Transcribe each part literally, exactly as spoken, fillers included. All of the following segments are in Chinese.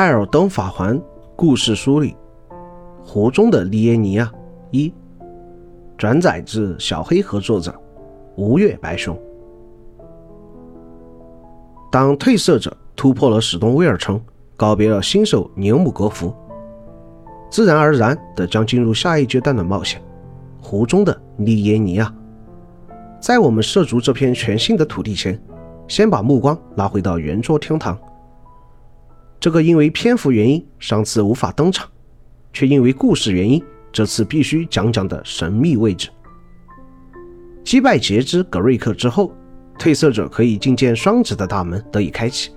艾尔登法环故事梳理，湖中的利耶尼亚一，转载自小黑盒作者，吴越白熊。当褪色者突破了史东威尔城，告别了新手牛姆格福，自然而然地将进入下一阶段的冒险，湖中的利耶尼亚。在我们涉足这片全新的土地前，先把目光拉回到圆桌厅堂，这个因为篇幅原因上次无法登场，却因为故事原因这次必须讲讲的神秘位置。击败截肢格瑞克之后，褪色者可以觐见双指的大门得以开启。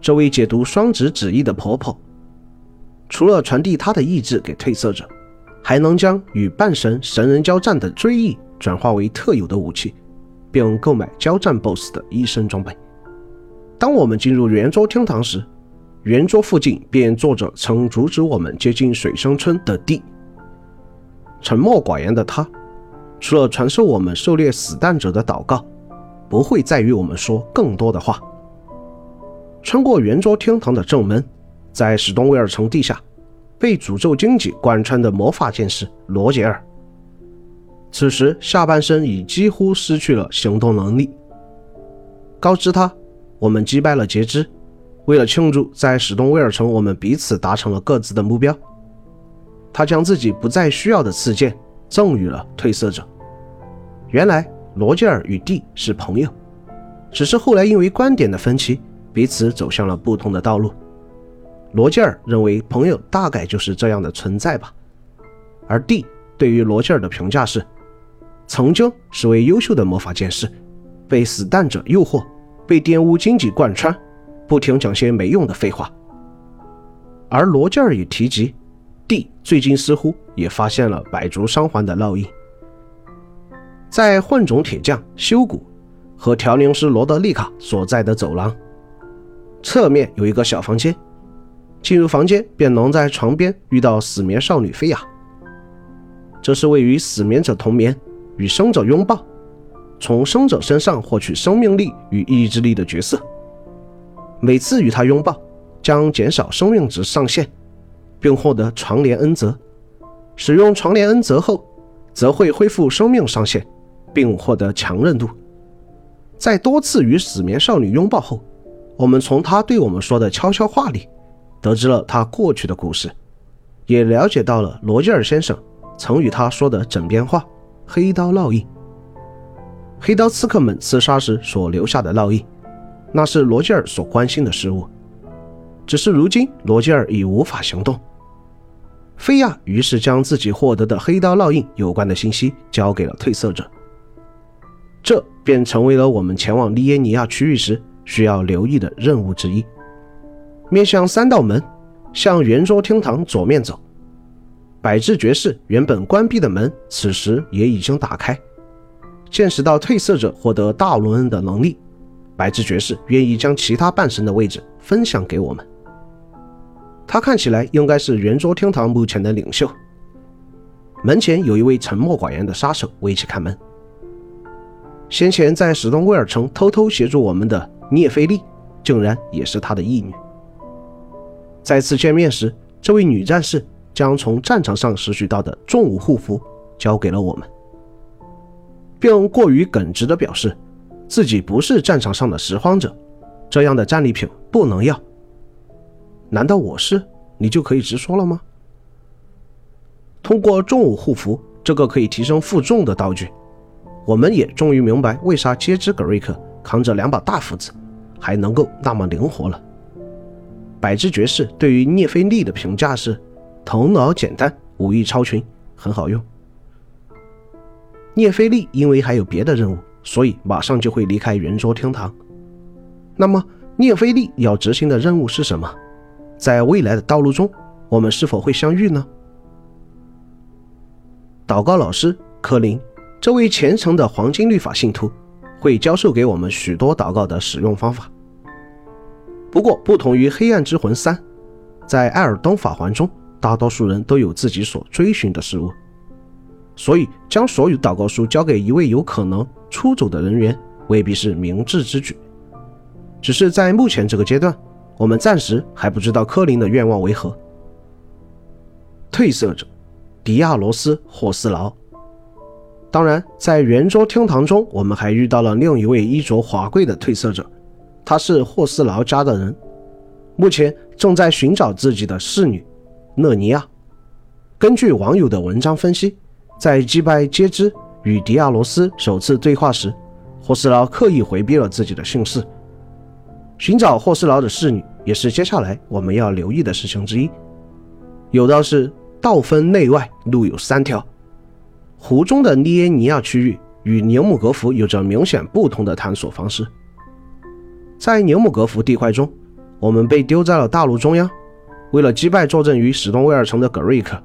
这位解读双指旨意的婆婆，除了传递她的意志给褪色者，还能将与半神神人交战的追忆转化为特有的武器，并购买交战 B O S S 的一身装备。当我们进入圆桌厅堂时，圆桌附近便坐着曾阻止我们接近水生村的地。沉默寡言的他，除了传授我们狩猎死蛋者的祷告，不会再与我们说更多的话。穿过圆桌厅堂的正门，在史东威尔城地下，被诅咒荆棘贯穿的魔法剑士罗杰尔，此时下半身已几乎失去了行动能力。告知他，我们击败了截肢。为了庆祝在史东威尔城我们彼此达成了各自的目标，他将自己不再需要的刺剑赠予了褪色者。原来罗杰尔与蒂是朋友，只是后来因为观点的分歧，彼此走向了不同的道路。罗杰尔认为朋友大概就是这样的存在吧，而蒂对于罗杰尔的评价是，曾经是位优秀的魔法剑士，被死蛋者诱惑，被玷污荆棘贯穿，不停讲些没用的废话。而罗杰尔也提及蒂最近似乎也发现了百足伤环的烙印。在混种铁匠修古和调灵师罗德利卡所在的走廊侧面有一个小房间，进入房间便能在床边遇到死眠少女菲亚。这是位于死眠者同眠，与生者拥抱，从生者身上获取生命力与意志力的角色。每次与他拥抱将减少生命值上限，并获得床帘恩泽，使用床帘恩泽后则会恢复生命上限，并获得强韧度。在多次与死眠少女拥抱后，我们从她对我们说的悄悄话里得知了她过去的故事，也了解到了罗杰尔先生曾与她说的枕边话黑刀烙印，黑刀刺客们刺杀时所留下的烙印，那是罗杰尔所关心的事物，只是如今罗杰尔已无法行动。菲亚于是将自己获得的黑刀烙印有关的信息交给了褪色者，这便成为了我们前往利耶尼亚区域时需要留意的任务之一。面向三道门，向圆桌厅堂左面走，百智爵士原本关闭的门此时也已经打开。见识到褪色者获得大伦恩的能力，白之爵士愿意将其他半神的位置分享给我们，他看起来应该是圆桌厅堂目前的领袖。门前有一位沉默寡言的杀手围起看门，先前在史东威尔城偷偷协助我们的聂菲利竟然也是他的义女。再次见面时，这位女战士将从战场上拾取到的重武护符交给了我们，并过于耿直地表示自己不是战场上的拾荒者，这样的战利品不能要。难道我是，你就可以直说了吗？通过重武护符这个可以提升负重的道具，我们也终于明白为啥截肢格瑞克扛着两把大斧子还能够那么灵活了。百智爵士对于聂菲利的评价是头脑简单，武艺超群，很好用。聂菲利因为还有别的任务，所以马上就会离开圆桌厅堂。那么聂菲利要执行的任务是什么？在未来的道路中我们是否会相遇呢？祷告老师科林，这位虔诚的黄金律法信徒，会教授给我们许多祷告的使用方法。不过不同于黑暗之魂三，在艾尔登法环中大多数人都有自己所追寻的事物，所以将所有祷告书交给一位有可能出走的人员未必是明智之举。只是在目前这个阶段，我们暂时还不知道科林的愿望为何。褪色者迪亚罗斯·霍斯劳。当然，在圆桌厅堂中，我们还遇到了另一位衣着华贵的褪色者，他是霍斯劳家的人，目前正在寻找自己的侍女讷尼亚。根据网友的文章分析，在击败街知与迪亚罗斯首次对话时，霍斯劳刻意回避了自己的姓氏。寻找霍斯劳的侍女也是接下来我们要留意的事情之一。有道是道分内外，路有三条。湖中的利耶尼亚区域与纽姆格福有着明显不同的探索方式。在纽姆格福地块中，我们被丢在了大陆中央，为了击败坐镇于史东威尔城的格瑞克，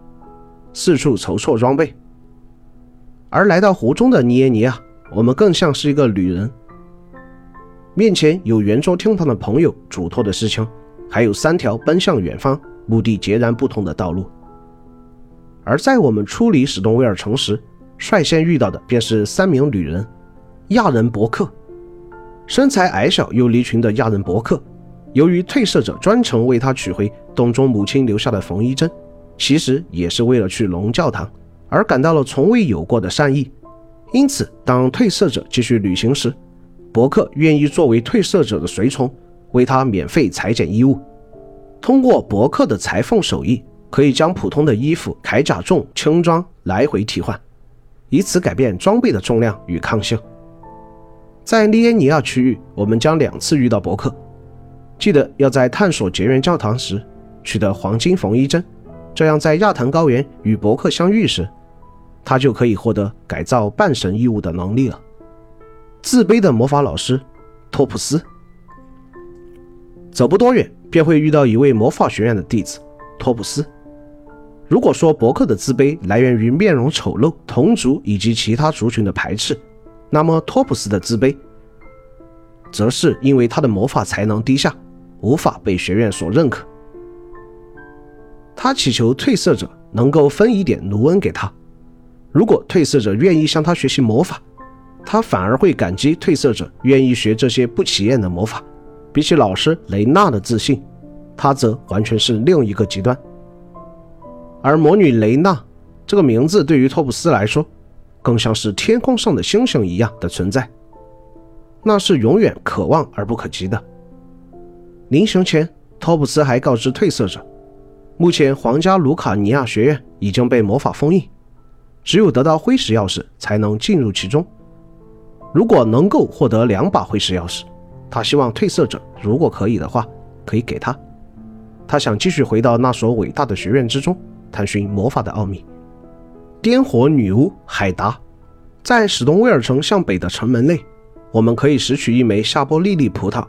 四处筹措装备。而来到湖中的利耶尼亚，我们更像是一个旅人，面前有圆桌厅堂的朋友嘱托的事情，还有三条奔向远方目的截然不同的道路。而在我们出离史东威尔城时，率先遇到的便是三名旅人。亚人伯克，身材矮小又离群的亚人伯克，由于褪色者专程为他取回洞中母亲留下的缝衣针，其实也是为了去龙教堂，而感到了从未有过的善意。因此当褪色者继续旅行时，伯克愿意作为褪色者的随从，为他免费裁剪衣物。通过伯克的裁缝手艺，可以将普通的衣服、铠甲重、轻装来回替换，以此改变装备的重量与抗性。在利耶尼亚区域，我们将两次遇到伯克，记得要在探索结缘教堂时取得黄金缝衣针，这样在亚坛高原与伯克相遇时，他就可以获得改造半神异物的能力了。自卑的魔法老师托普斯。走不多远便会遇到一位魔法学院的弟子托普斯。如果说伯克的自卑来源于面容丑陋、同族以及其他族群的排斥，那么托普斯的自卑则是因为他的魔法才能低下，无法被学院所认可。他祈求褪色者能够分一点卢恩给他，如果褪色者愿意向他学习魔法，他反而会感激褪色者愿意学这些不起眼的魔法。比起老师雷娜的自信，他则完全是另一个极端。而魔女雷娜这个名字对于托普斯来说，更像是天空上的星星一样的存在，那是永远可望而不可及的。临行前，托普斯还告知褪色者，目前皇家卢卡尼亚学院已经被魔法封印，只有得到灰石钥匙才能进入其中。如果能够获得两把灰石钥匙，他希望褪色者如果可以的话，可以给他。他想继续回到那所伟大的学院之中，探寻魔法的奥秘。颠火女巫海达。在史东威尔城向北的城门内，我们可以拾取一枚夏波利利葡萄，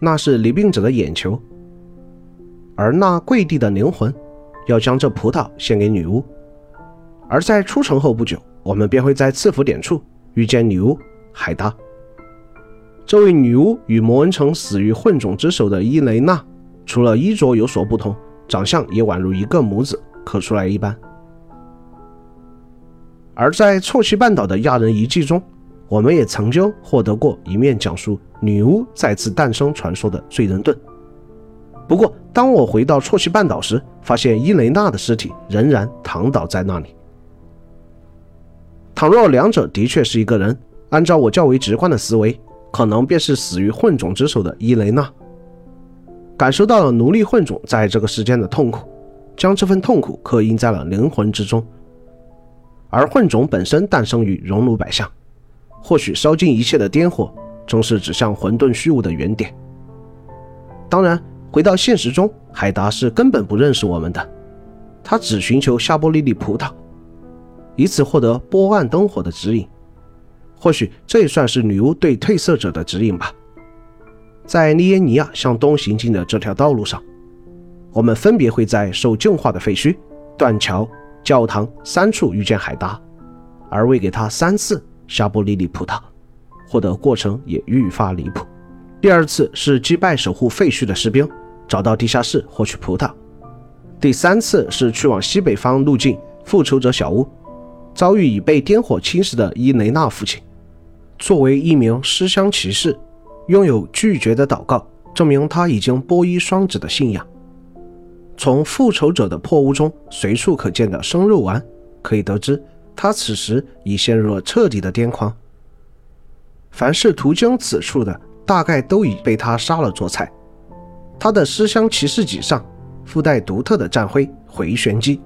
那是罹病者的眼球，而那跪地的灵魂要将这葡萄献给女巫。而在出城后不久，我们便会在赐福点处遇见女巫海达。这位女巫与摩恩城死于混种之手的伊雷娜，除了衣着有所不同，长相也宛如一个拇指刻出来一般。而在错西半岛的亚人遗迹中，我们也曾经获得过一面讲述女巫再次诞生传说的罪人盾。不过当我回到错西半岛时，发现伊雷娜的尸体仍然躺倒在那里。倘若两者的确是一个人，按照我较为直观的思维，可能便是死于混种之手的伊雷娜。感受到了奴隶混种在这个世间的痛苦，将这份痛苦刻印在了灵魂之中。而混种本身诞生于熔炉百象，或许烧尽一切的颠火正是指向混沌虚无的原点。当然回到现实中，海达是根本不认识我们的，他只寻求夏波利利葡萄，以此获得波暗灯火的指引。或许这也算是女巫对褪色者的指引吧。在利耶尼亚向东行进的这条道路上，我们分别会在受净化的废墟、断桥、教堂三处遇见海达，而喂给他三次夏布利利葡萄，获得过程也愈发离谱。第二次是击败守护废墟的士兵，找到地下室获取葡萄。第三次是去往西北方路径复仇者小屋，遭遇已被颠火侵蚀的伊雷娜父亲。作为一名尸香骑士，拥有拒绝的祷告证明他已经皈依双子的信仰。从复仇者的破屋中随处可见的生肉丸可以得知，他此时已陷入了彻底的癫狂。凡是途经此处的，大概都已被他杀了做菜。他的尸香骑士戟上附带独特的战徽回旋击。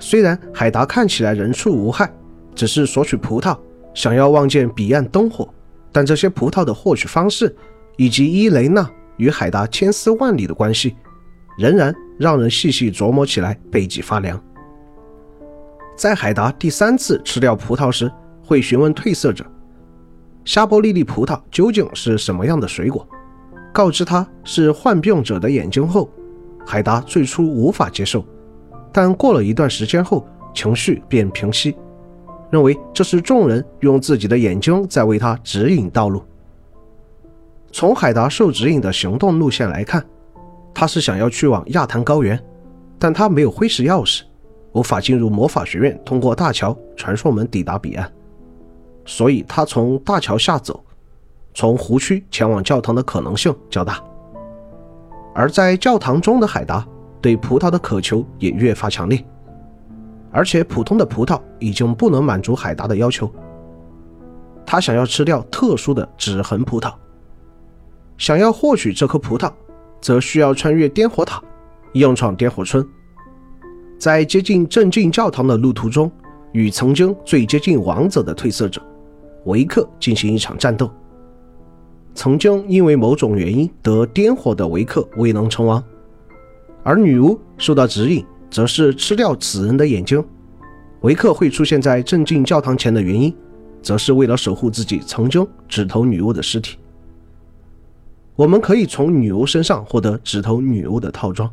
虽然海达看起来人畜无害，只是索取葡萄，想要望见彼岸灯火，但这些葡萄的获取方式以及伊雷娜与海达千丝万缕的关系，仍然让人细细琢磨起来背脊发凉。在海达第三次吃掉葡萄时，会询问褪色者夏波利利葡萄究竟是什么样的水果，告知他是患病者的眼睛后，海达最初无法接受，但过了一段时间后情绪便平息，认为这是众人用自己的眼睛在为他指引道路。从海达受指引的行动路线来看，他是想要去往亚坛高原，但他没有灰石钥匙，无法进入魔法学院通过大桥传送门抵达彼岸，所以他从大桥下走，从湖区前往教堂的可能性较大。而在教堂中的海达对葡萄的渴求也越发强烈，而且普通的葡萄已经不能满足海达的要求，他想要吃掉特殊的指痕葡萄。想要获取这颗葡萄，则需要穿越颠火塔，硬闯颠火村。在接近镇静教堂的路途中，与曾经最接近王者的褪色者维克进行一场战斗。曾经因为某种原因得颠火的维克未能成王，而女巫受到指引，则是吃掉此人的眼睛。维克会出现在镇静教堂前的原因，则是为了守护自己曾经指头女巫的尸体。我们可以从女巫身上获得指头女巫的套装。